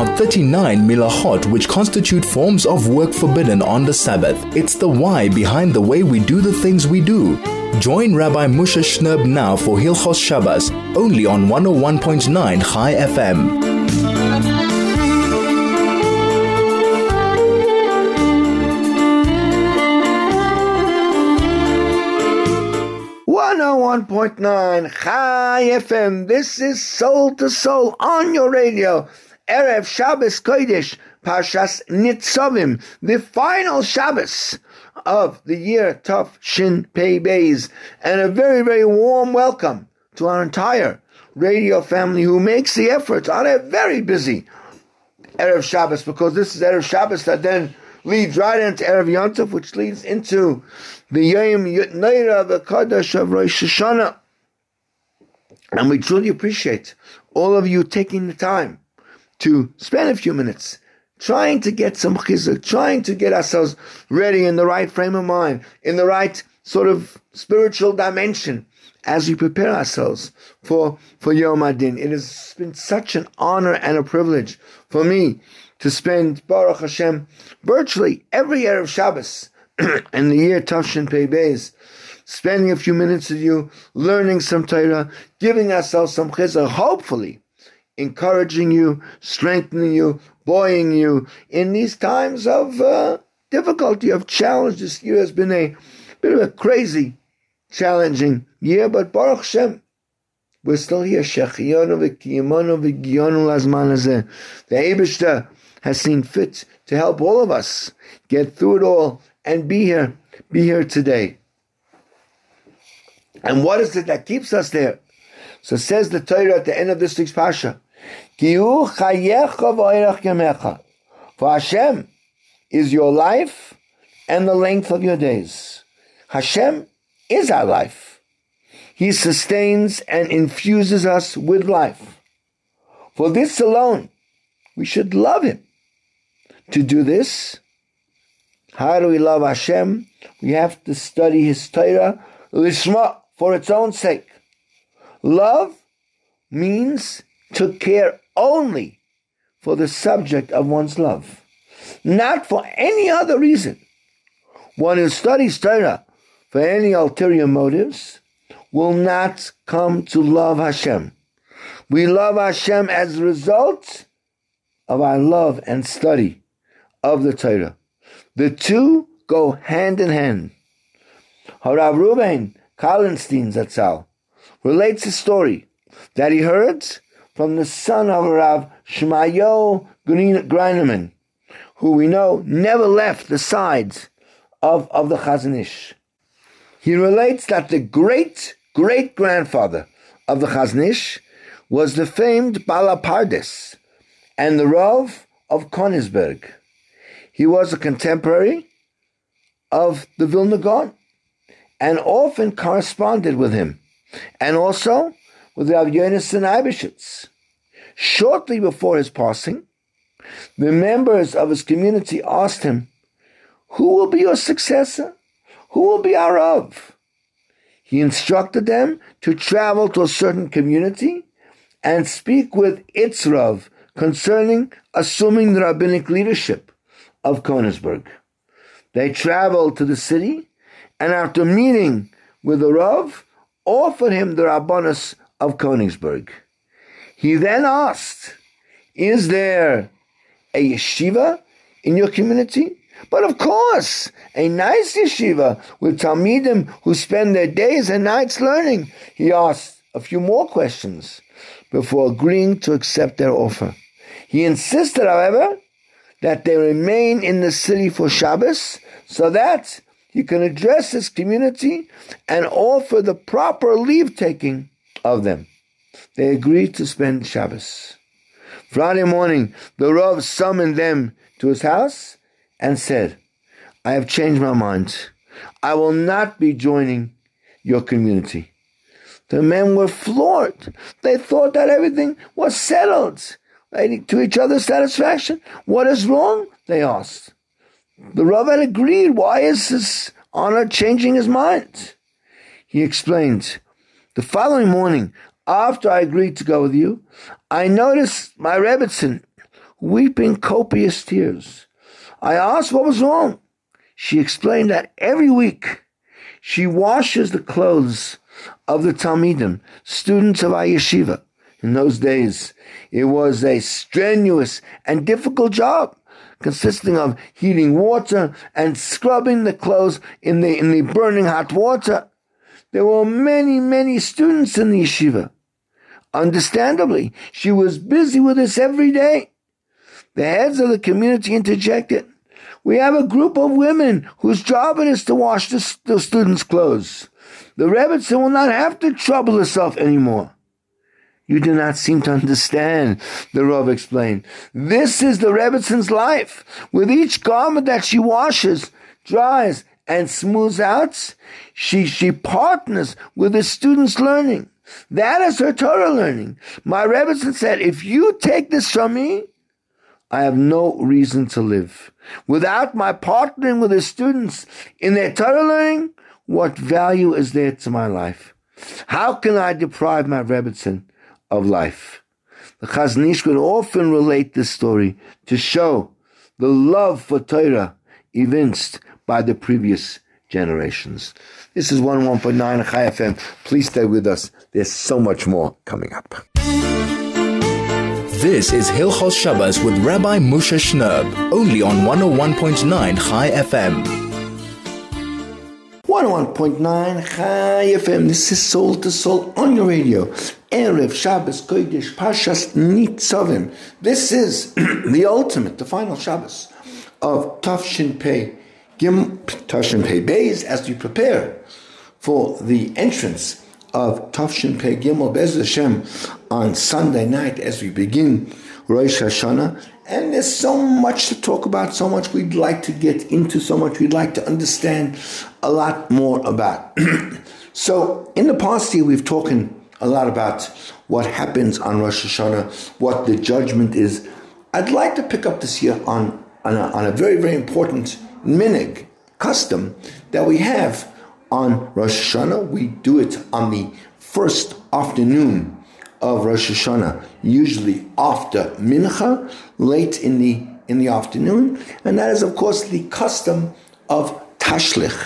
are 39 milachot which constitute forms of work forbidden on the Sabbath. It's the why behind the way we do the things we do. Join Rabbi Moshe Shnerb now for Hilchos Shabbos, only on 101.9 Chai FM. Chai FM. This is Soul to Soul on your radio. Erev Shabbos Kodesh, Parshat Nitzavim, the final Shabbos of the year Tov Shin Pei Beis, and a very, very warm welcome to our entire radio family who makes the effort on a very busy Erev Shabbos, because this is Erev Shabbos that then leads right into Erev Yontov, which leads into the Yom Yitnaira, the Kodesh of Rosh Hashanah. And we truly appreciate all of you taking the time to spend a few minutes trying to get some chizuk, trying to get ourselves ready in the right frame of mind, in the right sort of spiritual dimension as we prepare ourselves for Yom Adin. It has been such an honor and a privilege for me to spend, Baruch Hashem, virtually every Erev Shabbos in the year Tov Shin Pei Beis, spending a few minutes with you, learning some Torah, giving ourselves some chizuk, hopefully encouraging you, strengthening you, buoying you in these times of difficulty, of challenge. This year has been a bit of a crazy, challenging year, but Baruch Hashem, we're still here. The Eibishter has seen fit to help all of us get through it all and be here today. And what is it that keeps us there? So says the Torah at the end of this week's Pasha, for Hashem is your life and the length of your days. Hashem is our life. He sustains and infuses us with life. For this alone, we should love Him. To do this, how do we love Hashem? We have to study His Torah, Lishma, for its own sake. Love means to care only for the subject of one's love, not for any other reason. One who studies Torah for any ulterior motives will not come to love Hashem. We love Hashem as a result of our love and study of the Torah. The two go hand in hand. Harav Reuven Karlenstein Zatzal relates a story that he heard from the son of Rav Shmaya Greineman, who we know never left the sides of the Chazon Ish. He relates that the great-great-grandfather of the Chazon Ish was the famed Balapardes and the Rav of Königsberg. He was a contemporary of the Vilna Gaon and often corresponded with him, and also with Rav Yonasan Eybeschutz. Shortly before his passing, the members of his community asked him, "Who will be your successor? Who will be our Rav?" He instructed them to travel to a certain community and speak with its Rav concerning assuming the rabbinic leadership of Königsberg. They traveled to the city, and after meeting with the Rav, offered him the Rabbanus of Königsberg. He then asked, "Is there a yeshiva in your community?" But of course, a nice yeshiva with Talmidim who spend their days and nights learning. He asked a few more questions before agreeing to accept their offer. He insisted, however, that they remain in the city for Shabbos so that he can address his community and offer the proper leave-taking of them. They agreed to spend Shabbos. Friday morning, the Rav summoned them to his house and said, "I have changed my mind. I will not be joining your community." The men were floored. They thought that everything was settled to each other's satisfaction. "What is wrong?" they asked. The Rav had agreed. Why is this honor changing his mind? He explained, "The following morning, after I agreed to go with you, I noticed my Rebbetzin, weeping copious tears. I asked what was wrong. She explained that every week she washes the clothes of the Talmidim, students of our yeshiva. In those days, it was a strenuous and difficult job, consisting of heating water and scrubbing the clothes in the burning hot water. There were many, many students in the yeshiva. Understandably, she was busy with this every day. The heads of the community interjected. We have a group of women whose job it is to wash the students' clothes. The Rebbetzin will not have to trouble herself anymore. You do not seem to understand, the Rav explained. This is the Rebetzin's life. With each garment that she washes, dries, and smooths out, she partners with the student's learning. That is her Torah learning. My Rebbetzin said, if you take this from me, I have no reason to live. Without my partnering with the students in their Torah learning, what value is there to my life? How can I deprive my Rebbetzin of life? The Chazon Ish would often relate this story to show the love for Torah evinced by the previous generations. This is 101.9 Chai FM. Please stay with us. There's so much more coming up. This is Hilchos Shabbos with Rabbi Moshe Shnerb, only on 101.9 Chai FM. 101.9 Chai FM. This is Soul to Soul on your radio. Erev Shabbos Kodesh Parshat Nitzavim. This is the ultimate, the final Shabbos of Tafshin Pei Beis, as we prepare for the entrance of Tafshin Pei Gimel Bez Hashem on Sunday night as we begin Rosh Hashanah. And there's so much to talk about, so much we'd like to get into, so much we'd like to understand a lot more about. So in the past year, we've talked a lot about what happens on Rosh Hashanah, what the judgment is. I'd like to pick up this year on a very, very important minig, custom that we have on Rosh Hashanah. We do it on the first afternoon of Rosh Hashanah, usually after Mincha, late in the afternoon, and that is, of course, the custom of Tashlich,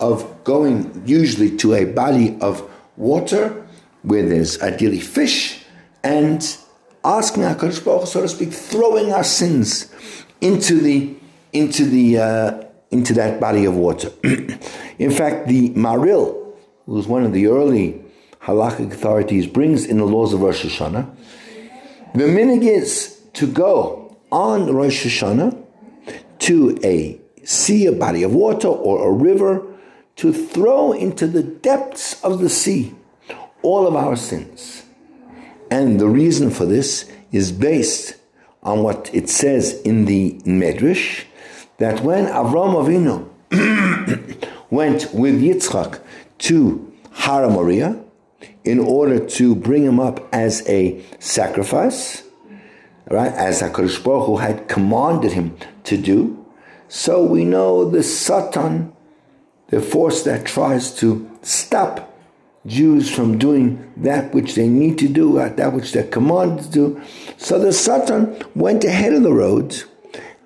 of going usually to a body of water where there's ideally fish, and asking HaKadosh Baruch Hu, so to speak, throwing our sins into that body of water. In fact, the Maril, who's one of the early halakhic authorities, brings in the laws of Rosh Hashanah, the minig is to go on Rosh Hashanah to a sea, a body of water, or a river, to throw into the depths of the sea all of our sins. And the reason for this is based on what it says in the Medrash, that when Avram Avinu went with Yitzchak to Har Moriah, in order to bring him up as a sacrifice, right, as HaKadosh Baruch Hu had commanded him to do. So we know the Satan, the force that tries to stop Jews from doing that which they need to do, that which they're commanded to do. So the Satan went ahead of the road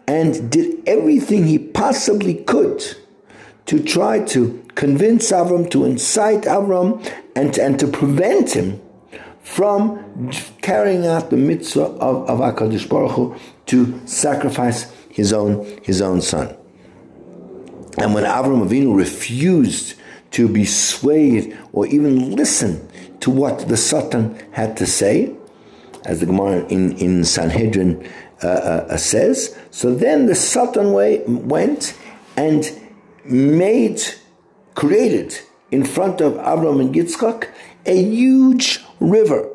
and did everything he possibly could to try to convince Avram, to incite Avram, and to prevent him from carrying out the mitzvah of HaKadosh Baruch Hu to sacrifice his own son. And when Avram Avinu refused to be swayed or even listen to what the Satan had to say, as the Gemara in Sanhedrin says, so then the Satan went and created in front of Avram and Yitzchak a huge river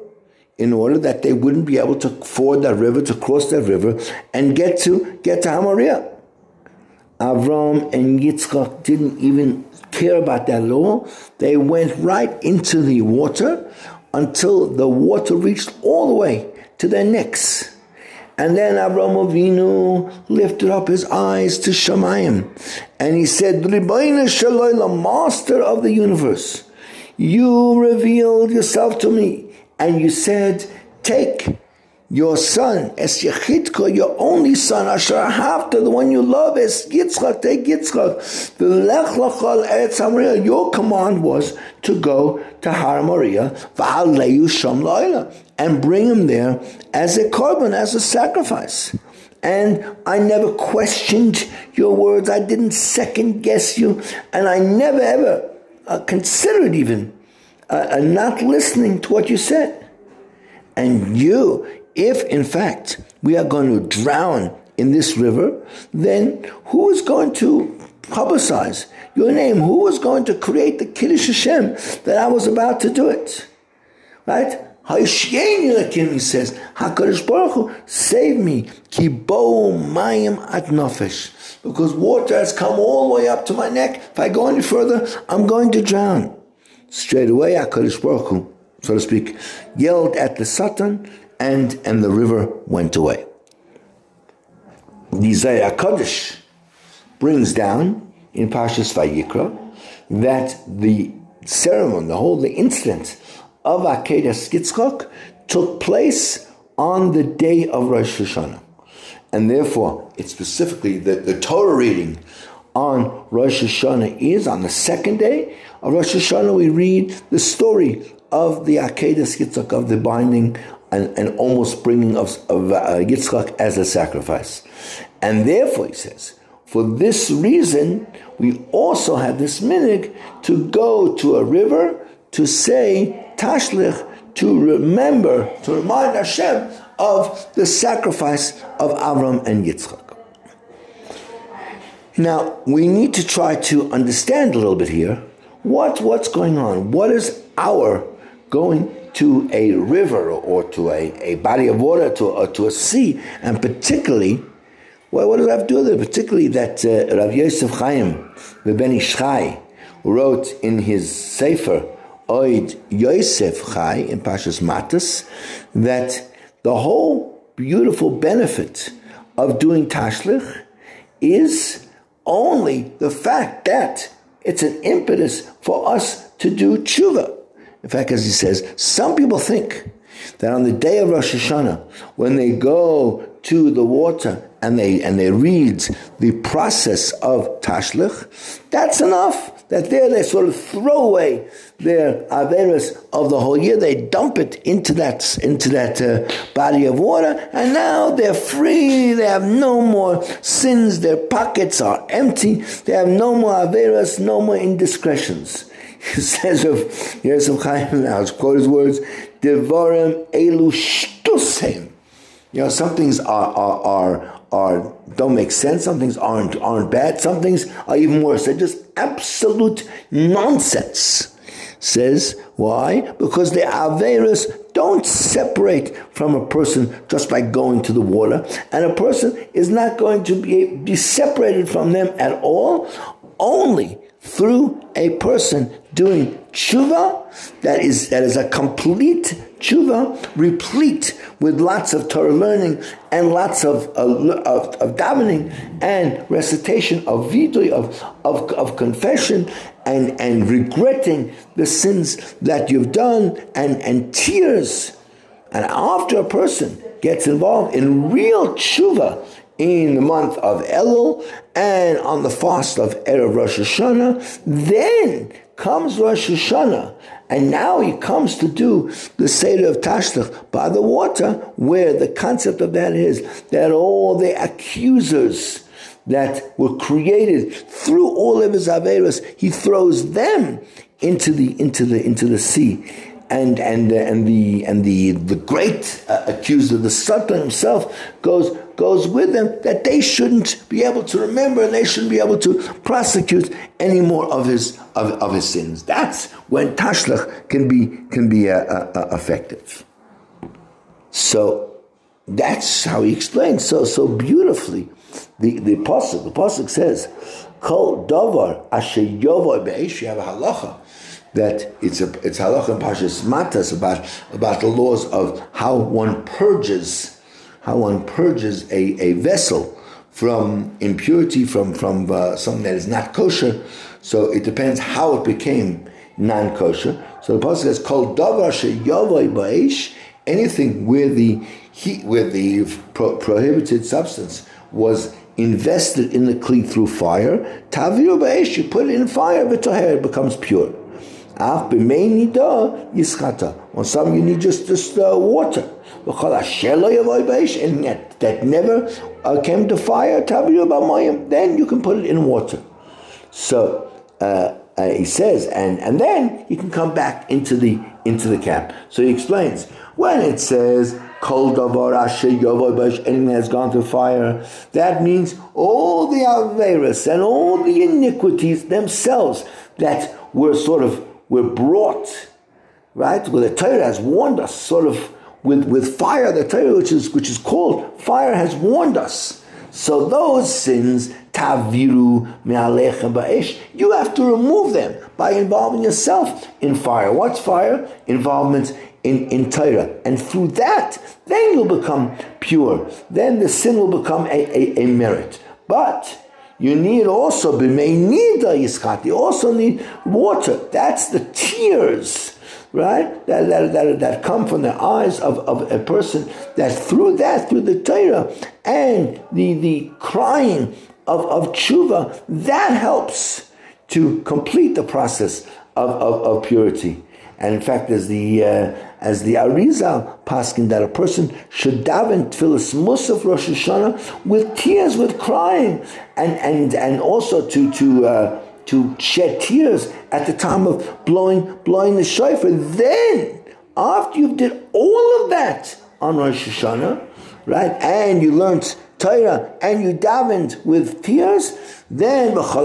in order that they wouldn't be able to ford that river, to cross that river and get to Har Moriah. Avram and Yitzchak didn't even care about that law. They went right into the water until the water reached all the way to their necks. And then Avram Avinu lifted up his eyes to Shamayim, and he said, Ribono shel Olam, Master of the universe, you revealed yourself to me, and you said, take Your son, es Yechidka, your only son, Asher Ahavta, the one you love, es Yitzchak, take Yitzchak. V'lech lecha al Eretz HaMoriah. Your command was to go to Har Moriah, v'aleyu sham la'olam, and bring him there as a korban, as a sacrifice. And I never questioned your words. I didn't second guess you. And I never ever considered even not listening to what you said. And you, if in fact we are going to drown in this river, then who is going to publicize your name? Who is going to create the Kiddush Hashem that I was about to do it? Right? Hayshyein Lakim, he says, HaKadosh Baruch Hu, save me, ki bo'u mayim ad nafesh, because water has come all the way up to my neck. If I go any further, I'm going to drown. Straight away, HaKadosh Baruch Hu, so to speak, yelled at the Satan, and the river went away. The Zayar HaKadosh brings down in Parshas Vayikra that the ceremony, the incident of Akedas Yitzchak took place on the day of Rosh Hashanah. And therefore, it's specifically that the Torah reading on Rosh Hashanah is on the second day of Rosh Hashanah. We read the story of the Akedas Yitzchak, of the binding and almost bringing of Yitzchak as a sacrifice. And therefore, he says, for this reason, we also have this minhag to go to a river to say Tashlich, to remember, to remind Hashem of the sacrifice of Avram and Yitzchak. Now, we need to try to understand a little bit here what's going on. What is our going to a river or to a body of water, to a sea, and particularly, well, what does that have to do with it? Particularly that Rav Yosef Chaim, the Ben Ish Chai, wrote in his Sefer, Oid Yosef Chai in Pashas Matas, that the whole beautiful benefit of doing Tashlich is only the fact that it's an impetus for us to do tshuva. In fact, as he says, some people think that on the day of Rosh Hashanah, when they go to the water and they read the process of Tashlich, that's enough. That there they sort of throw away their averas of the whole year. They dump it into that body of water, and now they're free. They have no more sins. Their pockets are empty. They have no more averas, no more indiscretions. He says of Yosef Chaim, I'll quote his words, Devarim elu shtusem. You know, some things are don't make sense. Some things aren't bad. Some things are even worse. They're just absolute nonsense. Says why? Because the averas don't separate from a person just by going to the water, and a person is not going to be separated from them at all. Only through a person doing tshuva, that is a complete tshuva, replete with lots of Torah learning and lots of davening and recitation of vidui, of confession and regretting the sins that you've done and tears. And after a person gets involved in real tshuva, in the month of Elul, and on the fast of Erev Rosh Hashanah, then comes Rosh Hashanah, and now he comes to do the Seder of Tashlich by the water, where the concept of that is that all the accusers that were created through all of his averos, he throws them into the sea. And the great accuser, the Satan himself, goes with them, that they shouldn't be able to remember, and they shouldn't be able to prosecute any more of his sins. That's when Tashlich can be effective. So that's how he explains so beautifully. The pasuk says, Kol Dovar Asher Yovoy Be'esh, you have a halacha. That it's halakha and Parshas Matas about the laws of how one purges a vessel from impurity, from something that is not kosher. So it depends how it became non-kosher. So the pasuk says, Kol davar she'yavoy ba'esh, anything where the where the prohibited substance was invested in the kli through fire, taviru ba'esh, you put it in fire, v'toher, it becomes pure. Af b'mein nidah yischata. On some you need just water. And that never came to fire, taviru ba'mayim, then you can put it in water. So he says, and then you can come back into the camp. So he explains, when it says kol davar asher yavoi b'ash, anything that has gone through fire, that means all the averas and all the iniquities themselves that were brought, right? Well, the Torah has warned us, sort of with fire. The Torah, which is called fire, has warned us. So those sins, taviru me'alechem ba'esh, you have to remove them by involving yourself in fire. What's fire? Involvement in Torah. And through that, then you'll become pure. Then the sin will become a merit. But you need also, you also need water. That's the tears, right? That come from the eyes of a person, through the Torah and the crying of tshuva, that helps to complete the process of purity. And in fact, as the Arizal paskin, that a person should daven tefillas musaf Rosh Hashanah with tears, with crying, and also to shed tears at the time of blowing the shofar. Then, after you did all of that on Rosh Hashanah, right, and you learned Torah and you davened with tears, then all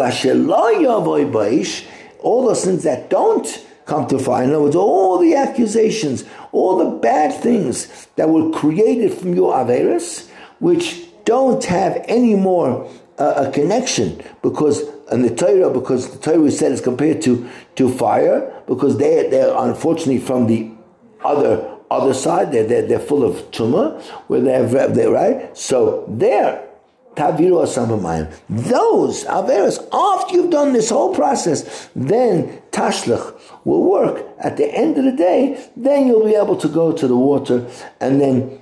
those things that don't come to fire. In other words, all the accusations, all the bad things that were created from your averis, which don't have any more a connection, because the Torah is said is compared to fire, because they're unfortunately from the other side. They're full of tumah, where they're right. So there. Those averas, after you've done this whole process, then tashlich will work. At the end of the day, then you'll be able to go to the water and then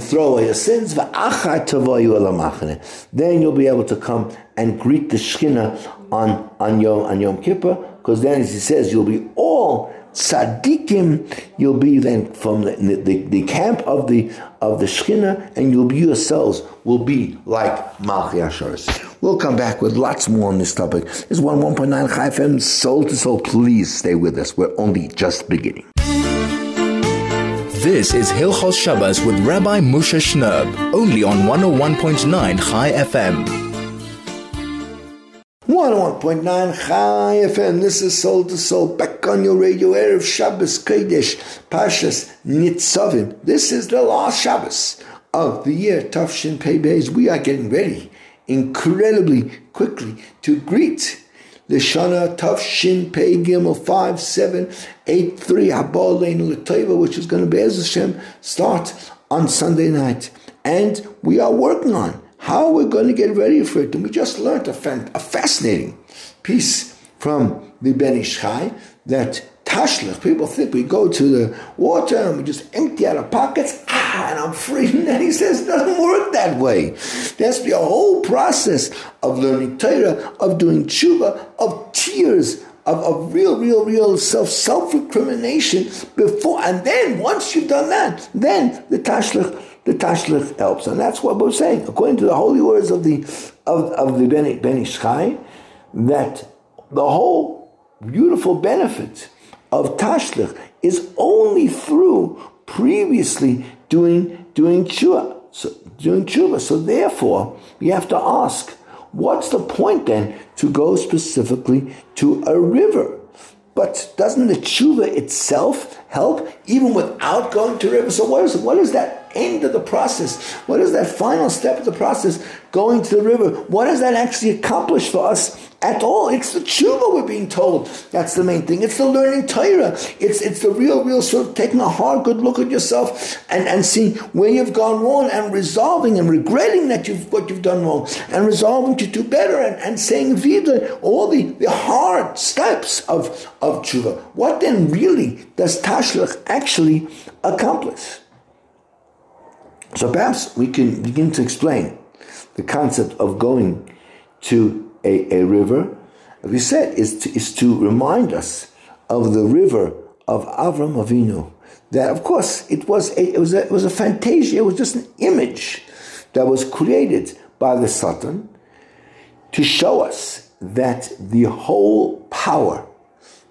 throw away your sins. Then you'll be able to come and greet the Shekhinah on Yom Kippur, because then, as he says, you'll be all tzaddikim. You'll be then from the camp of the Shekhinah, and you yourselves will be like Malchi Asharis. We'll come back with lots more on this topic. It's 101.9 Chai FM, Soul to Soul. Please stay with us. We're only just beginning. This is Hilchos Shabbos with Rabbi Moshe Shnerb, only on 101.9 Chai FM. 101.9 Chai FM. This is Soul to Soul, back on your radio. Erev Shabbos Kodesh, Parshat Nitzavim. This is the last Shabbos of the year Tafshin Pei Beis. We are getting ready incredibly quickly to greet the Shana Tafshin Pei Gimel 5783 Haba Leinu L'Tova, which is going to be Be'ez Hashem start on Sunday night, and we are working on how we're going to get ready for it. And we just learned a fascinating piece from the Ben Ish Chai, that tashlich, people think we go to the water and we just empty out our pockets, and I'm free. And then he says it doesn't work that way. There has to be a whole process of learning Torah, of doing tshuva, of tears, of real self-recrimination before. And then once you've done that, then the tashlich helps, and that's what we're saying. According to the holy words of the Ben Ish Chai, that the whole beautiful benefit of tashlich is only through previously doing tshuva. So therefore, you have to ask, what's the point then to go specifically to a river? But doesn't the tshuva itself help even without going to a river? So what is that end of the process? What is that final step of the process, going to the river? What does that actually accomplish for us at all? It's the tshuva, we're being told. That's the main thing. It's the learning Torah. It's the real sort of taking a hard, good look at yourself and seeing where you've gone wrong, and resolving and regretting that what you've done wrong, and resolving to do better, and saying vida, all the hard steps of tshuva. What then really does tashlich actually accomplish? So perhaps we can begin to explain the concept of going to a river. As we said, is to remind us of the river of Avram Avinu. That, of course, it was a fantasia. It was just an image that was created by the Satan to show us that the whole power,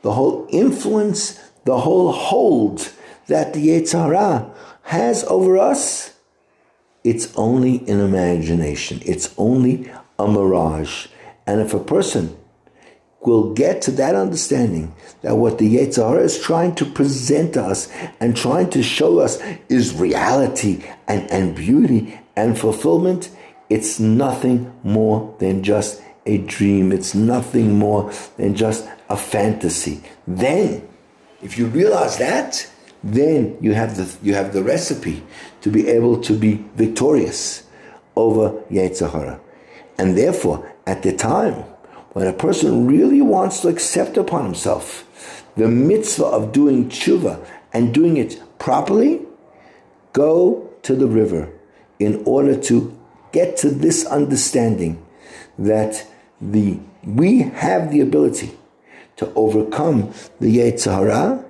the whole influence, the whole hold that the Yetzer Hara has over us, it's only an imagination. It's only a mirage. And if a person will get to that understanding that what the Yetzer Hara is trying to present to us and trying to show us is reality and beauty and fulfillment, it's nothing more than just a dream. It's nothing more than just a fantasy. Then, if you realize that, then you have the recipe to be able to be victorious over Yetzer Hara. And therefore, at the time when a person really wants to accept upon himself the mitzvah of doing tshuva and doing it properly, go to the river in order to get to this understanding that we have the ability to overcome the Yetzer Hara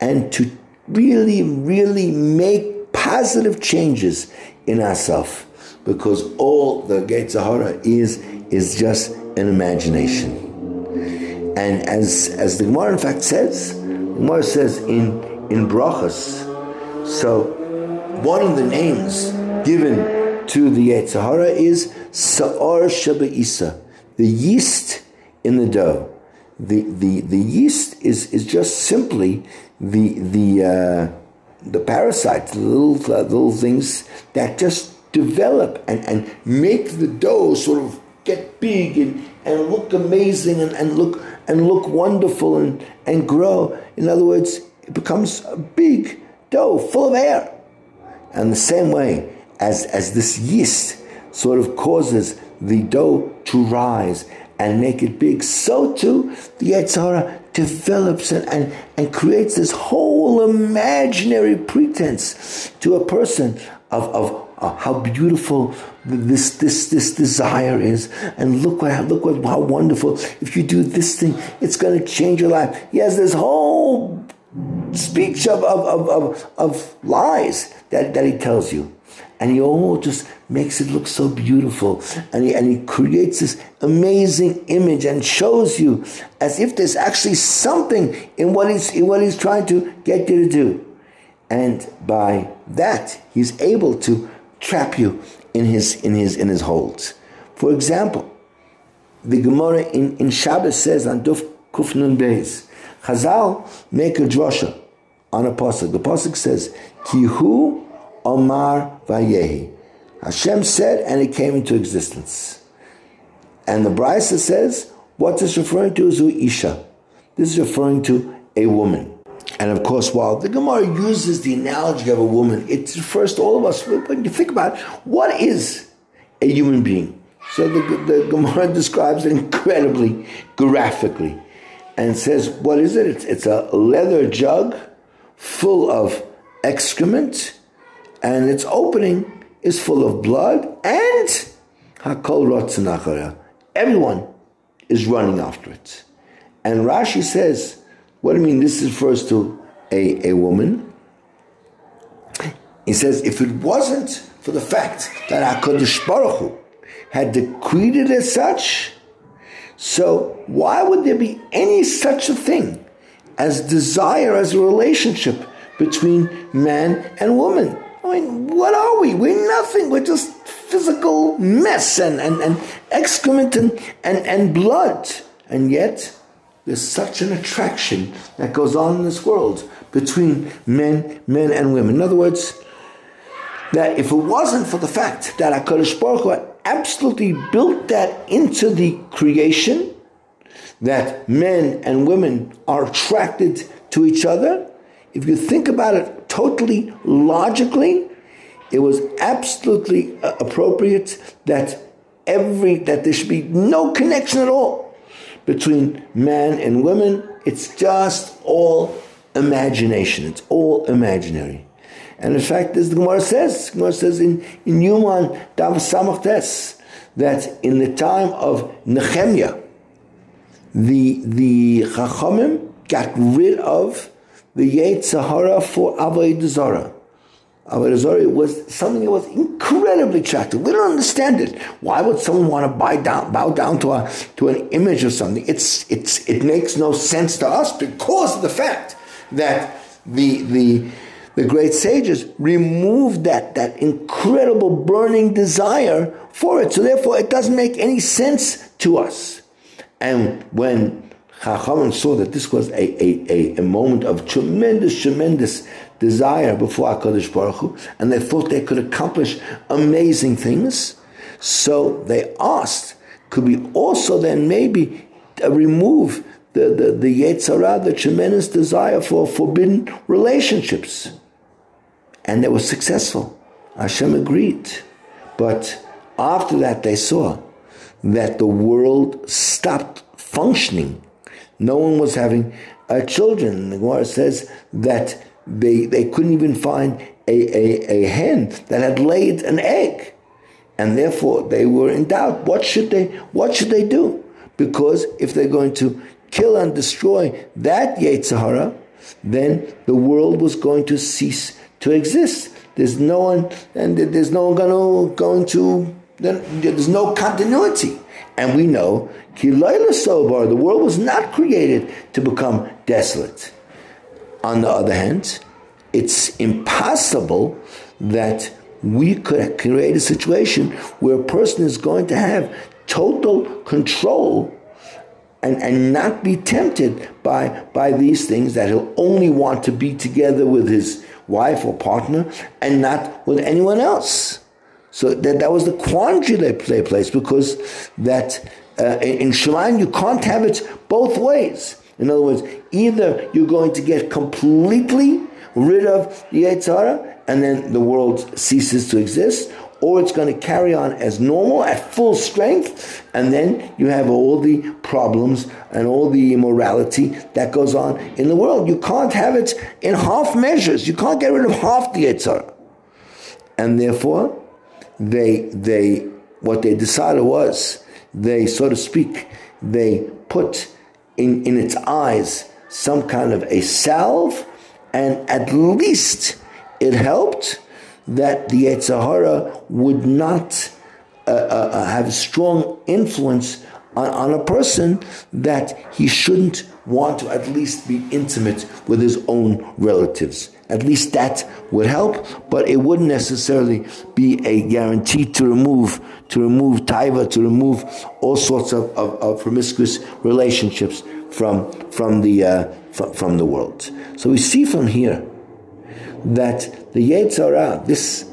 and to really, really make positive changes in ourselves, because all the Yetzer Hara is just an imagination. And as the Gemara in fact says, in Brachas, so one of the names given to the Yetzer Hara is Sa'or Sheba'isa, the yeast in the dough. The yeast is just simply the parasites, the little things that just develop and make the dough sort of get big and look amazing and look wonderful and grow. In other words, it becomes a big dough full of air. And the same way as this yeast sort of causes the dough to rise and make it big, so too the Yetzer Hara develops and creates this whole imaginary pretense to a person of how beautiful this desire is, and look what how wonderful, if you do this thing, it's going to change your life. Yes, this whole speech of lies that he tells you, and he all just makes it look so beautiful, and he creates this amazing image and shows you as if there's actually something in what he's trying to get you to do, and by that he's able to trap you in his holds. For example, the Gemara in Shabbos says on Duf Kuf Nun Beis, Chazal make a drasha on a pasuk. The pasuk says, Kihu Omar Vayehi. Hashem said, and it came into existence. And the Brisa says, what this is referring to is Isha. This is referring to a woman. And of course, while the Gemara uses the analogy of a woman, it refers to all of us. When you think about it, what is a human being? So the Gemara describes it incredibly graphically and says, what is it? It's a leather jug full of excrement, and its opening is full of blood, and hakol rotzen acharei, everyone is running after it. And Rashi says, what do you mean this refers to a woman? He says, if it wasn't for the fact that HaKadosh Baruch Hu had decreed it as such, so why would there be any such a thing as desire, as a relationship between man and woman? I mean, what are we? We're nothing. We're just physical mess and excrement and blood. And yet, there's such an attraction that goes on in this world between men and women. In other words, that if it wasn't for the fact that HaKadosh Baruch Hu absolutely built that into the creation, that men and women are attracted to each other, if you think about it totally logically, it was absolutely appropriate that there should be no connection at all between man and women. It's just all imagination. It's all imaginary. And in fact, as the Gemara says in Yuman Dav Samachtes, that in the time of Nehemiah, the Chachamim got rid of the Yetzer Hara for Avodah Zarah. Avodah Zarah was something that was incredibly attractive. We don't understand it. Why would someone want to bow down to an image of something? It makes no sense to us because of the fact that the great sages removed that incredible burning desire for it. So therefore, it doesn't make any sense to us. And when Chachamim saw that this was a moment of tremendous desire before HaKadosh Baruch Hu, and they thought they could accomplish amazing things, so they asked, could we also then maybe remove the Yetzirah, the tremendous desire for forbidden relationships? And they were successful. Hashem agreed. But after that they saw that the world stopped functioning. No one was having children. The Gemara says that they couldn't even find a hen that had laid an egg. And therefore they were in doubt. What should they do? Because if they're going to kill and destroy that Yetzer Hara, then the world was going to cease to exist. There's no continuity. And we know, Ki Laila Sobar, the world was not created to become desolate. On the other hand, it's impossible that we could create a situation where a person is going to have total control and not be tempted by these things, that he'll only want to be together with his wife or partner and not with anyone else. So that was the quandary they placed, because that in Shemaim you can't have it both ways. In other words, either you're going to get completely rid of the Yetzer Hara and then the world ceases to exist, or it's going to carry on as normal at full strength, and then you have all the problems and all the immorality that goes on in the world. You can't have it in half measures. You can't get rid of half the Yetzer Hara. And therefore, what they decided was, they, so to speak, they put in its eyes some kind of a salve, and at least it helped that the Yetzer Hara would not have strong influence on a person, that he shouldn't want to at least be intimate with his own relatives. At least that would help, but it wouldn't necessarily be a guarantee to remove taiva, to remove all sorts of promiscuous relationships from the world. So we see from here that the Yetzer Hara, this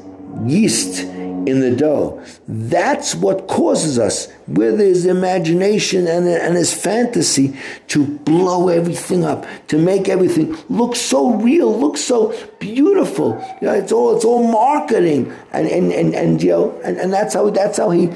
yeast in the dough, that's what causes us, with his imagination and his fantasy, to blow everything up, to make everything look so real, look so beautiful. You know, it's all marketing, and that's how he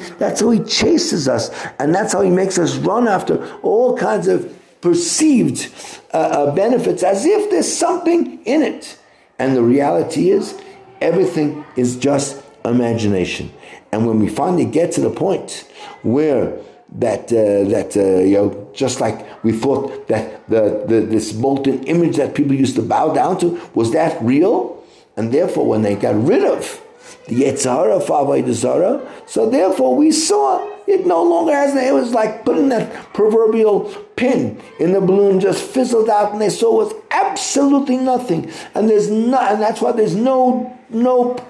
chases us, and that's how he makes us run after all kinds of perceived benefits, as if there's something in it. And the reality is, everything is just imagination. And when we finally get to the point where just like we thought that this molten image that people used to bow down to, was that real? And therefore, when they got rid of the Yetzer Hara for Avodah Zarah, so therefore we saw it no longer has. It was like putting that proverbial pin in the balloon, just fizzled out, and they saw it was absolutely nothing. And and that's why there's no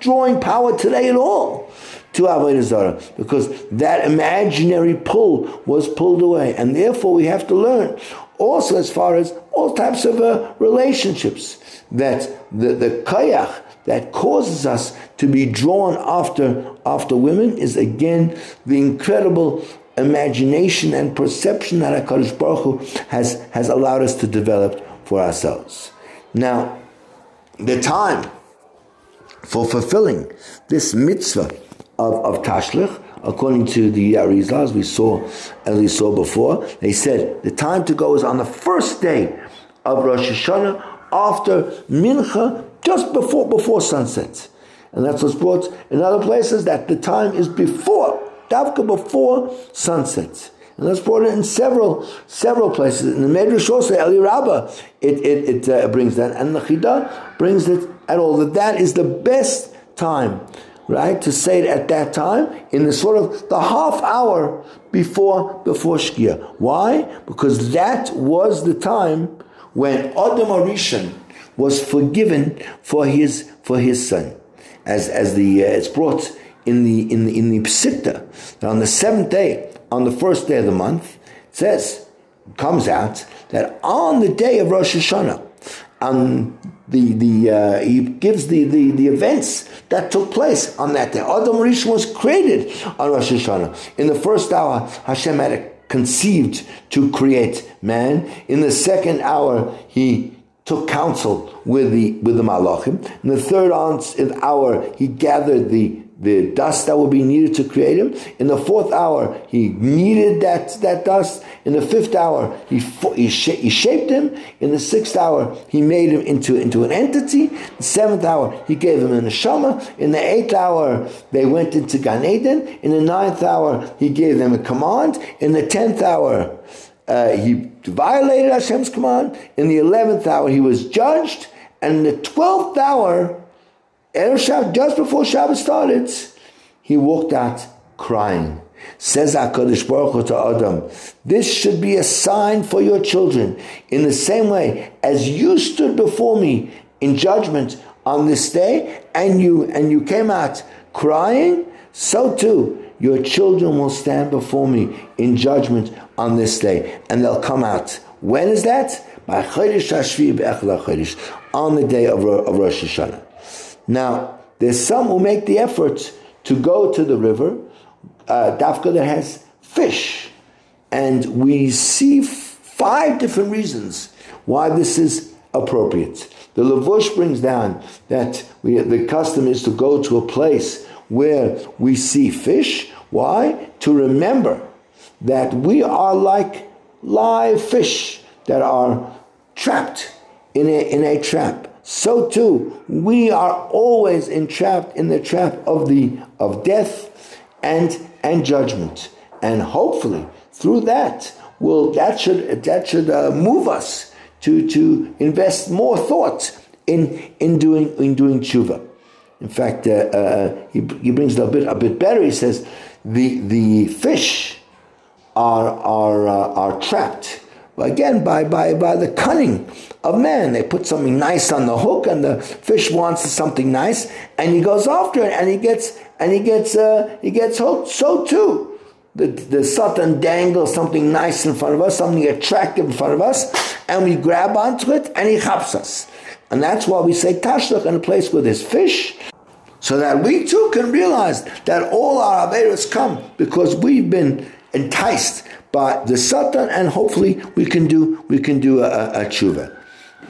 drawing power today at all to Avodah Zarah, because that imaginary pull was pulled away. And therefore we have to learn also, as far as all types of relationships, that the koyach that causes us to be drawn after women is again the incredible imagination and perception that HaKadosh Baruch Hu has allowed us to develop for ourselves. Now, the time for fulfilling this mitzvah of Tashlich, according to the Arizal, as we saw before, they said the time to go is on the first day of Rosh Hashanah after Mincha just before sunset. And that's what's brought in other places, that the time is before, Davka before sunset. And that's brought in several places. In the Medrash also, Eli Rabbah, it brings that. And the Chida brings it at all. That is the best time, right? To say it at that time, in the sort of the half hour before Shkia. Why? Because that was the time when Adam Arishan was forgiven for his son, as it's brought in the Pesita, that on the seventh day, on the first day of the month, it says, it comes out that on the day of Rosh Hashanah, he gives the events that took place on that day. Adam Rishon was created on Rosh Hashanah. In the first hour, Hashem had conceived to create man. In the second hour, he took counsel with the Malachim. In the third hour, he gathered the dust that would be needed to create him. In the fourth hour, he kneaded that dust. In the fifth hour, he shaped him. In the sixth hour, he made him into an entity. The seventh hour, he gave him a neshama. In the eighth hour, they went into Gan Eden. In the ninth hour, he gave them a command. In the 10th hour, he violated Hashem's command. In the 11th hour, he was judged. And in the 12th hour, just before Shabbat started, he walked out crying. Says HaKadosh Baruch Hu to Adam, this should be a sign for your children. In the same way as you stood before me in judgment on this day, and you came out crying, so too your children will stand before me in judgment on this day, and they'll come out. When is that? By Chodesh HaShvi B'Echad HaChodesh, on the day of Rosh Hashanah. Now, there's some who make the effort to go to the river, Dafka, that has fish. And we see five different reasons why this is appropriate. The Levush brings down that the custom is to go to a place where we see fish. Why? To remember that we are like live fish that are trapped in a trap. So too, we are always entrapped in the trap of death and judgment, and hopefully through that should move us to invest more thought in doing tshuva. In fact, he brings it a bit better. He says the fish are trapped. Again, by the cunning of man. They put something nice on the hook, and the fish wants something nice, and he goes after it, and he gets hooked. So too, the Satan dangles something nice in front of us, something attractive in front of us, and we grab onto it, and he chaps us. And that's why we say Tashlich, in a place where there's fish, so that we too can realize that all our averos come because we've been enticed by the Satan, and hopefully we can do a tshuva.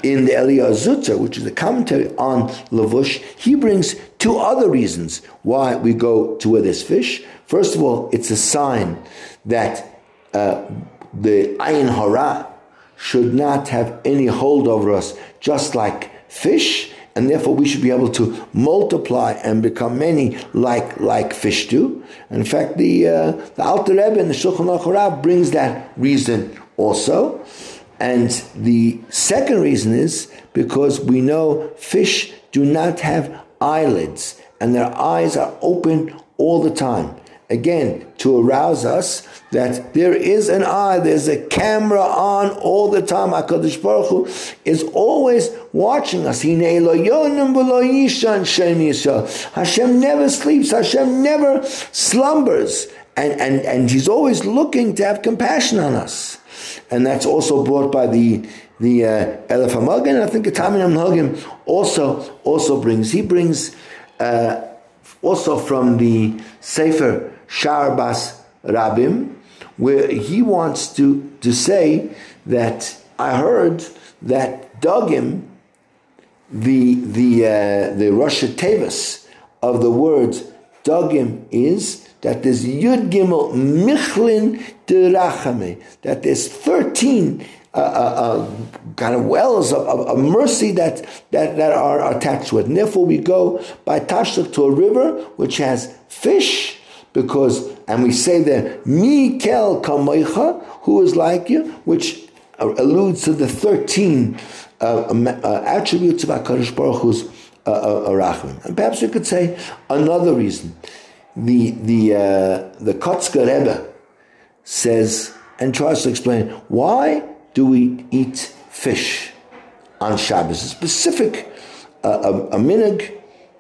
In the Eliyah Zutza, which is the commentary on Levush, he brings two other reasons why we go to where there's fish. First of all, it's a sign that the Ayin Hara should not have any hold over us, just like fish, and therefore we should be able to multiply and become many like fish do. And in fact, the Alter Rebbe and the Shulchan Aruch HaRav brings that reason also. And the second reason is because we know fish do not have eyelids, and their eyes are open all the time. Again, to arouse us that there is an eye, there's a camera on all the time. HaKadosh Baruch Hu is always watching us. Hashem never sleeps, Hashem never slumbers, and He's always looking to have compassion on us. And that's also brought by the Erev Hamugim. I think the Tamim Hamugim also brings. He brings also from the Sefer Sharbas Rabbim, where he wants to say that I heard that Dogim, the Rosh Tevis of the word Dogim, is that there's Yud Gimel Michlin Derachame, that there's 13 kind of wells of mercy that are attached to it. And therefore we go by Tashlich to a river which has fish, and we say there, Mikel Kamoicha, who is like you, which alludes to the 13 attributes of HaKadosh Baruch Hu's Rachman. And perhaps you could say another reason. The Kotzker Rebbe says, and tries to explain, why do we eat fish on Shabbos? A specific a minig.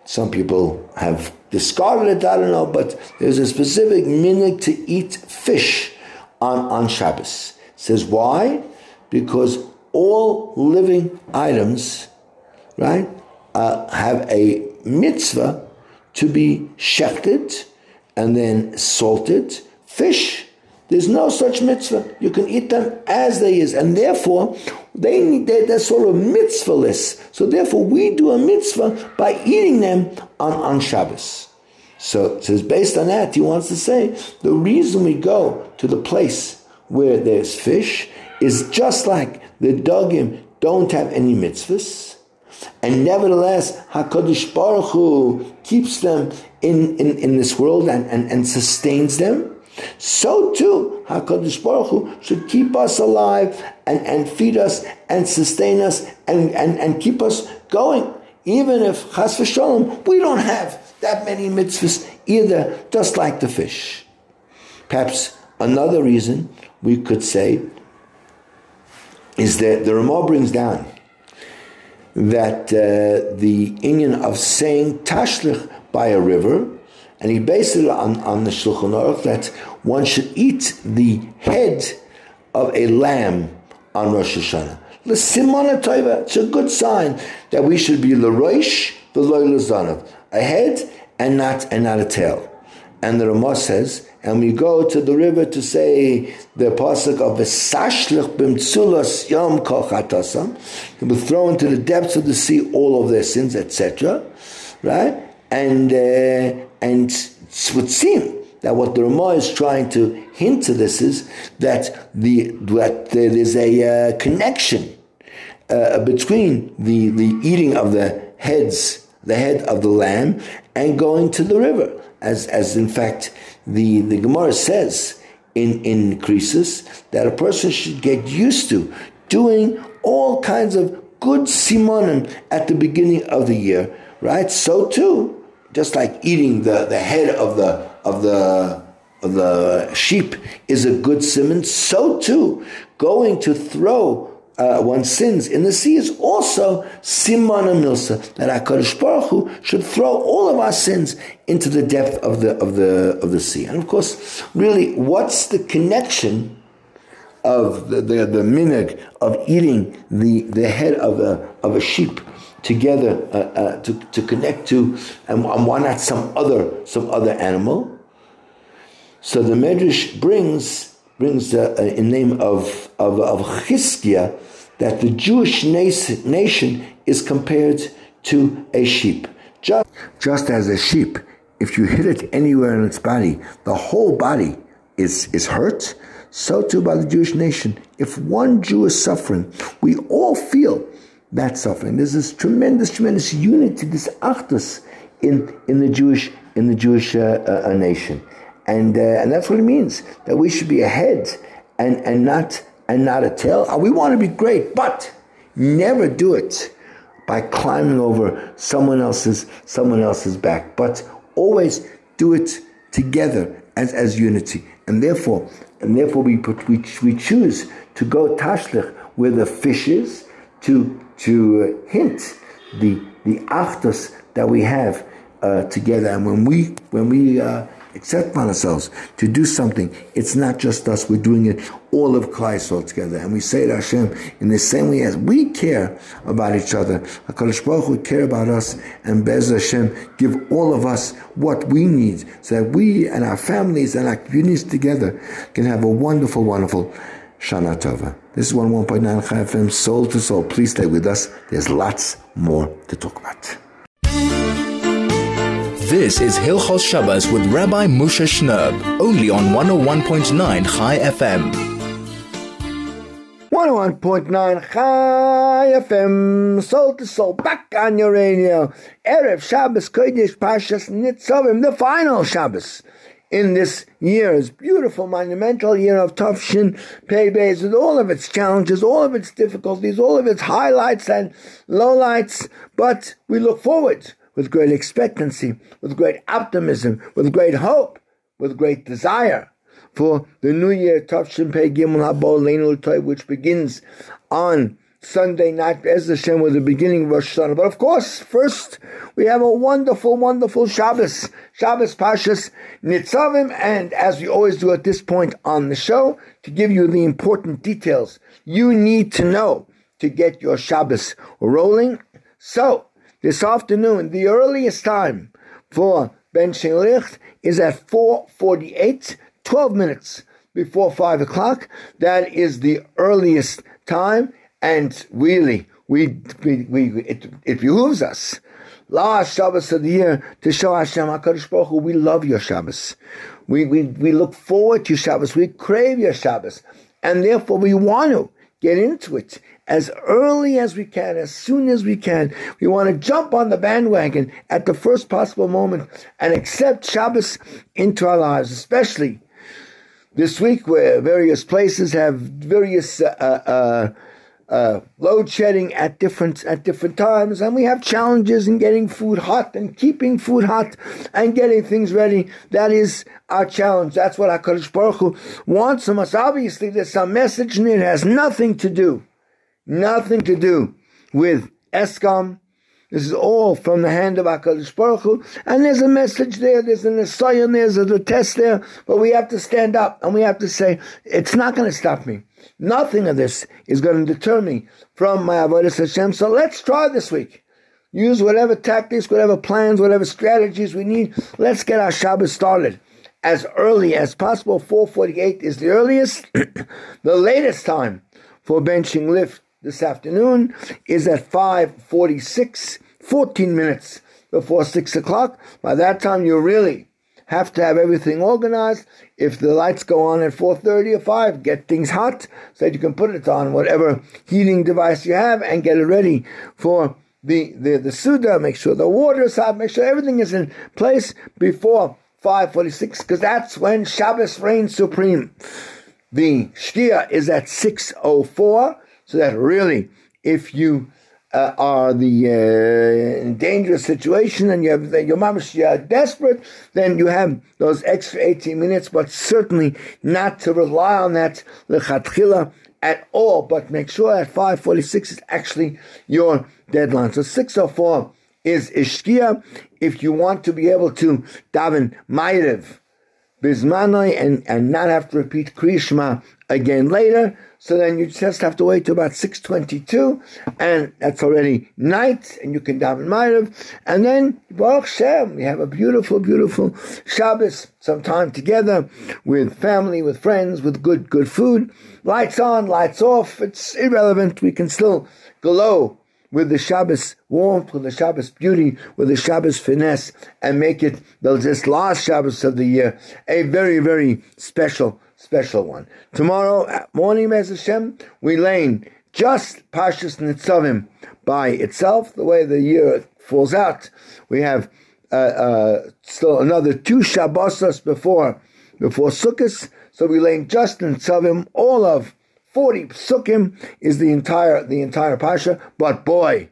Some people have discarded it, I don't know, but there's a specific minig to eat fish on Shabbos. It says why? Because all living items, right, have a mitzvah to be shechted and then salted. Fish, there's no such mitzvah. You can eat them as they is. And therefore, they're sort of mitzvahless. So therefore, we do a mitzvah by eating them on Shabbos. So it says, based on that, he wants to say, the reason we go to the place where there's fish is just like the Dogim don't have any mitzvahs. And nevertheless, HaKadosh Baruch Hu keeps them in this world and sustains them. So too, HaKadosh Baruch Hu should keep us alive and feed us and sustain us and keep us going, even if, chas v'sholom, we don't have that many mitzvahs either, just like the fish. Perhaps another reason we could say is that the Ramah brings down that the inyan of saying tashlich by a river, and he based it on the Shulchan Aruch that one should eat the head of a lamb on Rosh Hashanah. L'simon ha'toiva, it's a good sign that we should be l'roish v'loy l'zanav, a head and not a tail. And the Ramah says, and we go to the river to say the pasuk of V'sashlich b'mtzulos yom kol chatasam, they were thrown to the depths of the sea all of their sins, etc. Right? And it would seem that what the Ramah is trying to hint to this is that there is a connection between the eating of the head of the lamb, and going to the river, as in fact the Gemara says in Krisis, that a person should get used to doing all kinds of good simonim at the beginning of the year, right? So too, just like eating the head of the sheep is a good simon, so too going to throw one's sins in the sea is also simana milsa, that HaKadosh Baruch Hu should throw all of our sins into the depth of the sea. And of course, really, what's the connection of the minig of eating the head of a sheep together to connect to, and why not some other animal? So the Medrash brings in name of Chizkiah that the Jewish nation is compared to a sheep, just as a sheep. If you hit it anywhere in its body, the whole body is hurt. So too by the Jewish nation, if one Jew is suffering, we all feel that suffering. There's this tremendous unity, this achdus in the Jewish nation, and that's what it means that we should be a head and not a tail. We want to be great, but never do it by climbing over someone else's back. But always do it together as unity, and therefore we choose to go tashlich where the fish is, to hint the achdus that we have together. And when we accept upon ourselves to do something, it's not just us, we're doing it all of Klai Yisrael together. And we say to Hashem, in the same way as we care about each other, HaKadosh Baruch Hu care about us, and Be'ez Hashem give all of us what we need, so that we and our families and our communities together can have a wonderful, wonderful Shana Tova. This is 101.9 Chai FM, Soul to Soul. Please stay with us. There's lots more to talk about. This is Hilchos Shabbos with Rabbi Moshe Shnerb, only on 101.9 Chai FM. 91.9 Chai FM, soul to soul, back on your radio. Erev Shabbos Kodesh Parshat Nitzavim, the final Shabbos in this year's beautiful, monumental year of Tafshin Pei Beis, with all of its challenges, all of its difficulties, all of its highlights and lowlights. But we look forward with great expectancy, with great optimism, with great hope, with great desire for the new year, Tafshin Pei Gimel Habo Leinu L'Toy, which begins on Sunday night, Be'ez Hashem, with the beginning of Rosh Hashanah. But of course, first, we have a wonderful, wonderful Shabbos. Shabbos Parshas Nitzavim, and as we always do at this point on the show, to give you the important details you need to know to get your Shabbos rolling. So, this afternoon, the earliest time for Ben Shlicht is at 4:48, 12 minutes before 5 o'clock. That is the earliest time. And really, it behooves us, last Shabbos of the year, to show Hashem HaKadosh Baruch Hu, we love your Shabbos. We look forward to your Shabbos. We crave your Shabbos. And therefore, we want to get into it as early as we can, as soon as we can. We want to jump on the bandwagon at the first possible moment and accept Shabbos into our lives, especially this week where various places have various load shedding at different times, and we have challenges in getting food hot and keeping food hot and getting things ready. That is our challenge. That's what HaKadosh Baruch Hu wants from us. Obviously, there's some message and it has nothing to do with Eskom. This is all from the hand of HaKadosh Baruch Hu, and there's a message there, there's an assayon, there's a test there, but we have to stand up and we have to say, it's not going to stop me. Nothing of this is going to deter me from my avodas Hashem. So let's try this week. Use whatever tactics, whatever plans, whatever strategies we need. Let's get our Shabbos started as early as possible. 4:48 is the earliest. The latest time for benching lift this afternoon is at 5:46, 14 minutes before 6 o'clock. By that time, you really have to have everything organized. If the lights go on at 4:30 or 5, get things hot so that you can put it on whatever heating device you have and get it ready for the Suda. Make sure the water is hot. Make sure everything is in place before 5:46, because that's when Shabbos reigns supreme. The Shkia is at 6:04, so that really, if you are in dangerous situation and you have your mamash, you are desperate, then you have those extra 18 minutes, but certainly not to rely on that lechatchila at all, but make sure at 5:46 is actually your deadline. So 6:04 is Ishkia. If you want to be able to daven Ma'ariv Bismanoi and not have to repeat Krishma again later, so then you just have to wait to about 6:22, and that's already night, and you can daven Ma'ariv, and then Baruch Shem, we have a beautiful, beautiful Shabbos, some time together with family, with friends, with good food. Lights on, lights off, it's irrelevant. We can still glow with the Shabbos warmth, with the Shabbos beauty, with the Shabbos finesse, and make it this last Shabbos of the year a very, very special one. Tomorrow morning, Be'ez Hashem, we lane just Parshas Nitzavim by itself, the way the year falls out. We have still another two Shabbos before Sukkot, so we lane just Nitzavim. All of 40 Sukkim is the entire Parsha, but boy,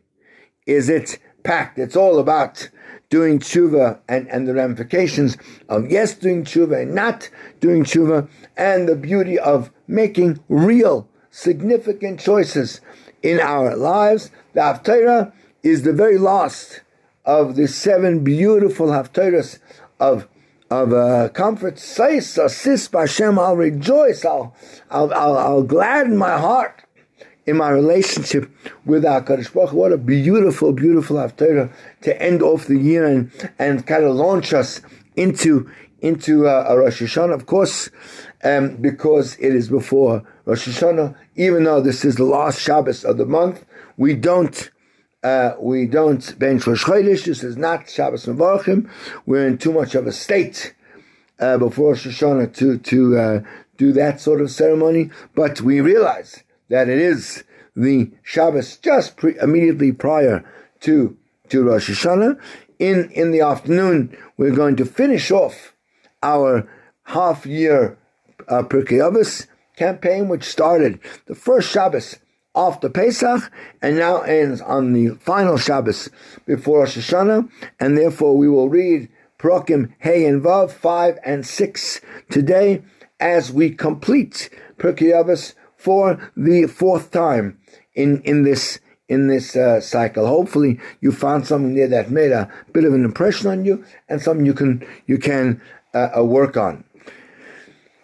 is it packed. It's all about doing tshuva and the ramifications of doing tshuva and not doing tshuva, and the beauty of making real, significant choices in our lives. The Haftarah is the very last of the 7 beautiful Haftarahs of comfort. Say, Sis Hashem, I'll rejoice, I'll gladden my heart in my relationship with our HaKadosh Baruch Hu. What a beautiful, beautiful Haftarah to end off the year and kind of launch us into Rosh Hashanah, of course, because it is before Rosh Hashanah. Even though this is the last Shabbos of the month, we don't bench Rosh Chodesh. This is not Shabbos Mevarchim. We're in too much of a state before Rosh Hashanah to do that sort of ceremony. But we realize that it is the Shabbos just immediately prior to Rosh Hashanah. In the afternoon, we're going to finish off our half-year Pirkei Avos campaign, which started the first Shabbos after Pesach and now ends on the final Shabbos before Rosh Hashanah, and therefore we will read Parakim Hey and Vav 5 and 6 today as we complete Pirkei Avos for the fourth time in this cycle. Hopefully you found something there that made a bit of an impression on you and something you can work on.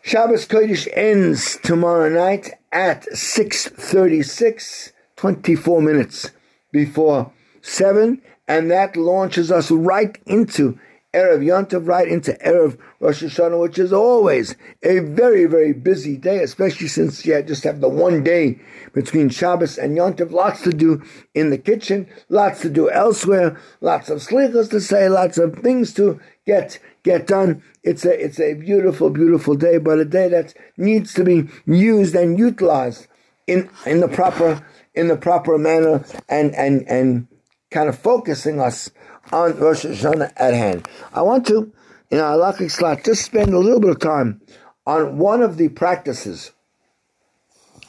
Shabbos Kodesh ends tomorrow night at 6:36, 24 minutes before 7, and that launches us right into Erev Yontov, right into Erev Rosh Hashanah, which is always a very, very busy day, especially since you just have the one day between Shabbos and Yontov. Lots to do in the kitchen, lots to do elsewhere, lots of slichos to say, lots of things to get done. It's a beautiful, beautiful day, but a day that needs to be used and utilized in the proper manner and kind of focusing us on Rosh Hashanah at hand. I want to, in our lucky slot, just spend a little bit of time on one of the practices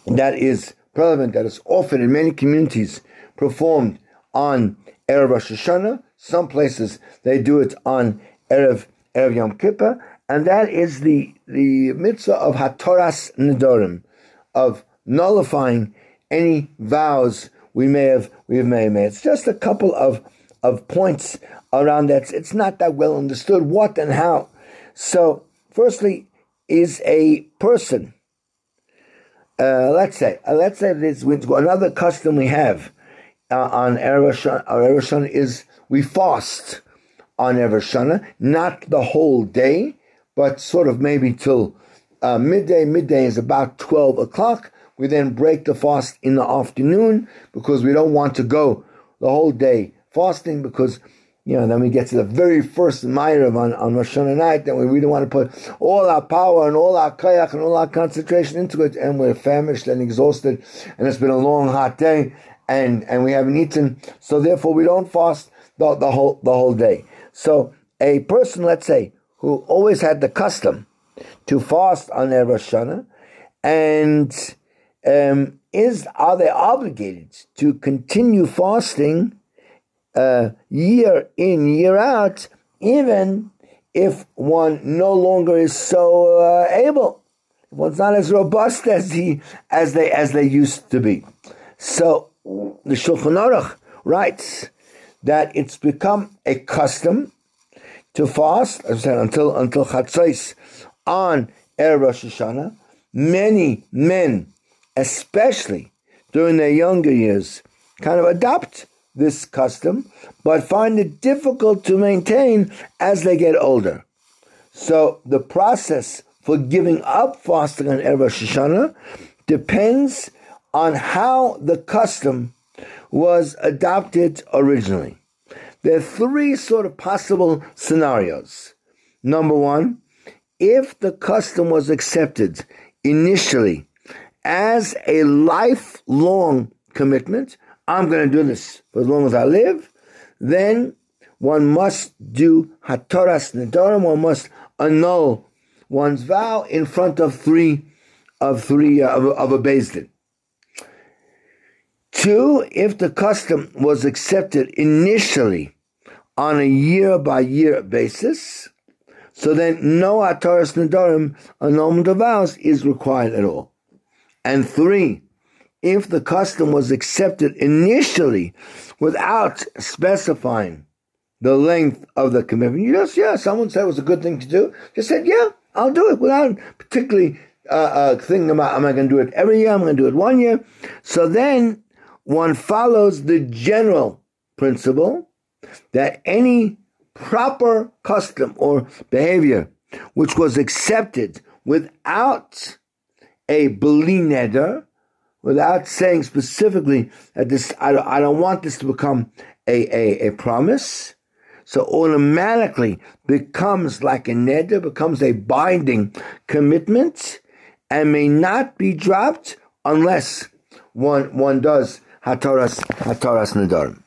that is prevalent, that is often in many communities performed on Erev Rosh Hashanah. Some places they do it on Erev Yom Kippur, and that is the mitzvah of Hatoras Nedorim, of nullifying any vows we may have made. It's just a couple of points around that. It's not that well understood what and how. So, firstly, is a person, let's say this, another custom we have on Erev Rosh Hashanah is we fast on Erev Rosh Hashanah, not the whole day, but sort of maybe till midday. Midday is about 12 o'clock. We then break the fast in the afternoon because we don't want to go the whole day fasting, because then we get to the very first Ma'ariv on Rosh Hashanah night, and we don't want to put all our power and all our koyach and all our concentration into it, and we're famished and exhausted, and it's been a long, hot day, and we haven't eaten, so therefore we don't fast the whole day. So a person, let's say, who always had the custom to fast on Erev Rosh Hashanah, and are they obligated to continue fasting year in, year out, even if one no longer is so able, if one's not as robust as they used to be? So the Shulchan Aruch writes that it's become a custom to fast, as I said, until Chatzos on Erev Rosh Hashanah. Many men, especially during their younger years, kind of adopt this custom, but find it difficult to maintain as they get older. So the process for giving up fasting on Erev Rosh Hashanah depends on how the custom was adopted originally. There are three sort of possible scenarios. Number one, if the custom was accepted initially as a lifelong commitment, I'm going to do this for as long as I live, then one must do Hatoras Nedorim, one must annul one's vow in front of three of a Beis Din. Two, if the custom was accepted initially on a year-by-year basis, so then no Hatoras Nedorim, annulment of vows, is required at all. And three, if the custom was accepted initially without specifying the length of the commitment, someone said it was a good thing to do, just said, I'll do it, without particularly thinking about, am I going to do it every year, I'm going to do it one year. So then one follows the general principle that any proper custom or behavior which was accepted without a bli neder, without saying specifically that this, I don't want this to become a promise, so automatically becomes like a neder, becomes a binding commitment, and may not be dropped unless one does Hataras Nedarim.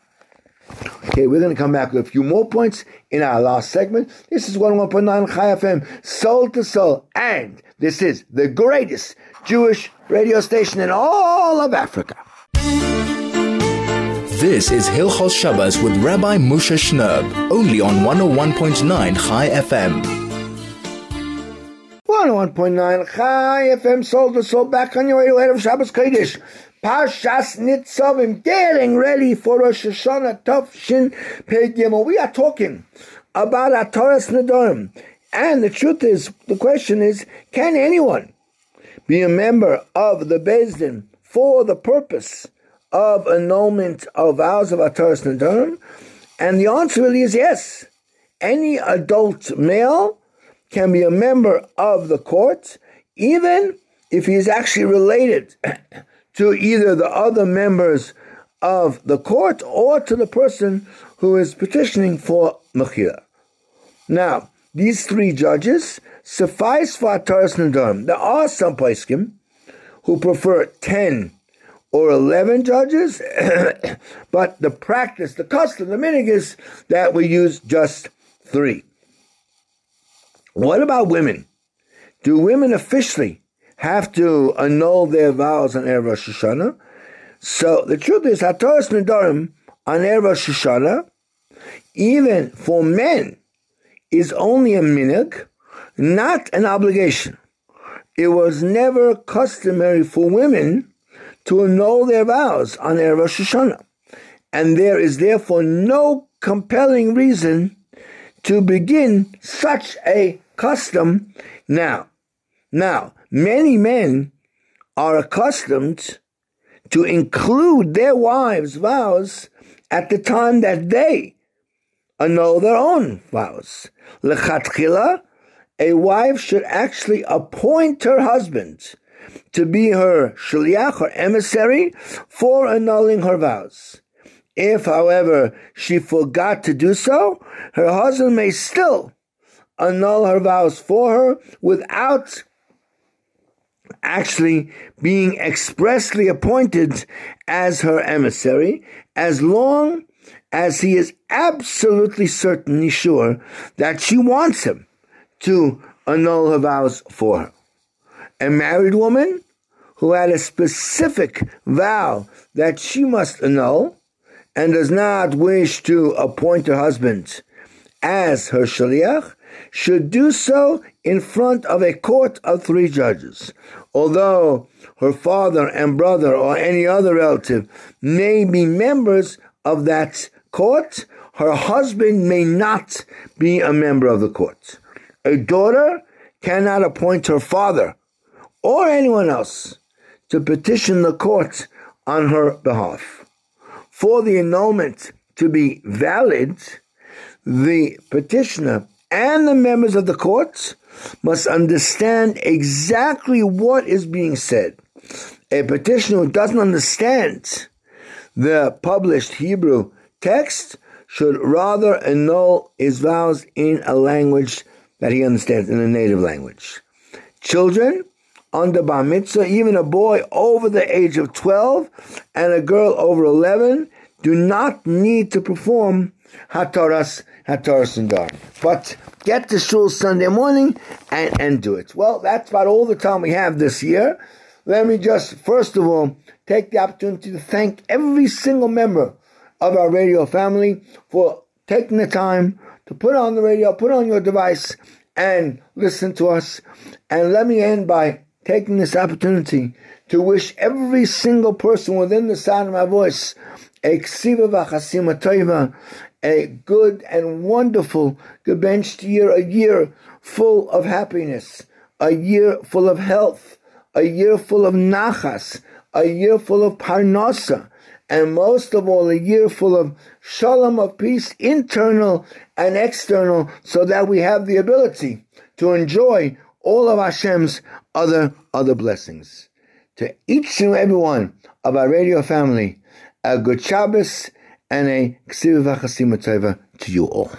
Okay, we're going to come back with a few more points in our last segment. This is 101.9 Chai FM, soul to soul, and this is the greatest Jewish radio station in all of Africa. This is Hilchos Shabbos with Rabbi Moshe Shnerb, only on 101.9 Chai FM. 101.9 Chai FM, soul to soul, back on your way to Erev Shabbos Kodesh. Parshat Nitzavim, getting ready for Rosh Hashanah Tafshin Pei Gimel. We are talking about Hataras Nedarim. And the truth is, the question is, can anyone be a member of the Beis Din for the purpose of annulment of vows of Hataras Nedarim? And the answer really is yes. Any adult male can be a member of the court, even if he is actually related to either the other members of the court or to the person who is petitioning for mechila. Now, these three judges suffice for Hataras Nedarim. There are some poskim who prefer 10 or 11 judges, but the practice, the custom, the minig is that we use just 3. What about women? Do women officially have to annul their vows on Erev Rosh Hashanah? So the truth is, Hataras Nedarim on Erev Rosh Hashanah, even for men, is only a minig, not an obligation. It was never customary for women to annul their vows on Erev Rosh Hashanah. And there is therefore no compelling reason to begin such a custom now. Now, many men are accustomed to include their wives' vows at the time that they annul their own vows. Lechatchila, a wife should actually appoint her husband to be her shliach, her emissary, for annulling her vows. If, however, she forgot to do so, her husband may still annul her vows for her without actually being expressly appointed as her emissary, as long as he is absolutely certainly sure that she wants him to annul her vows for her. A married woman who had a specific vow that she must annul and does not wish to appoint her husband as her shaliach, should do so in front of a court of 3 judges. Although her father and brother or any other relative may be members of that court, her husband may not be a member of the court. A daughter cannot appoint her father or anyone else to petition the court on her behalf. For the annulment to be valid, the petitioner and the members of the court must understand exactly what is being said. A petitioner who doesn't understand the published Hebrew text should rather annul his vows in a language that he understands, in a native language. Children under bar mitzvah, even a boy over the age of 12 and a girl over 11, do not need to perform Hataras Nedarim. But get to shul Sunday morning and do it. Well, that's about all the time we have this year. Let me just, first of all, take the opportunity to thank every single member of our radio family for taking the time to put on the radio, put on your device, and listen to us. And let me end by taking this opportunity to wish every single person within the sound of my voice a ksiva v'chasima tova, a good and wonderful gebencht year, a year full of happiness, a year full of health, a year full of nachas, a year full of parnasa, and most of all, a year full of shalom, of peace, internal and external, so that we have the ability to enjoy all of Hashem's other blessings. To each and every one of our radio family, a good Shabbos and a Ksiva V'Chasima Tova to you all.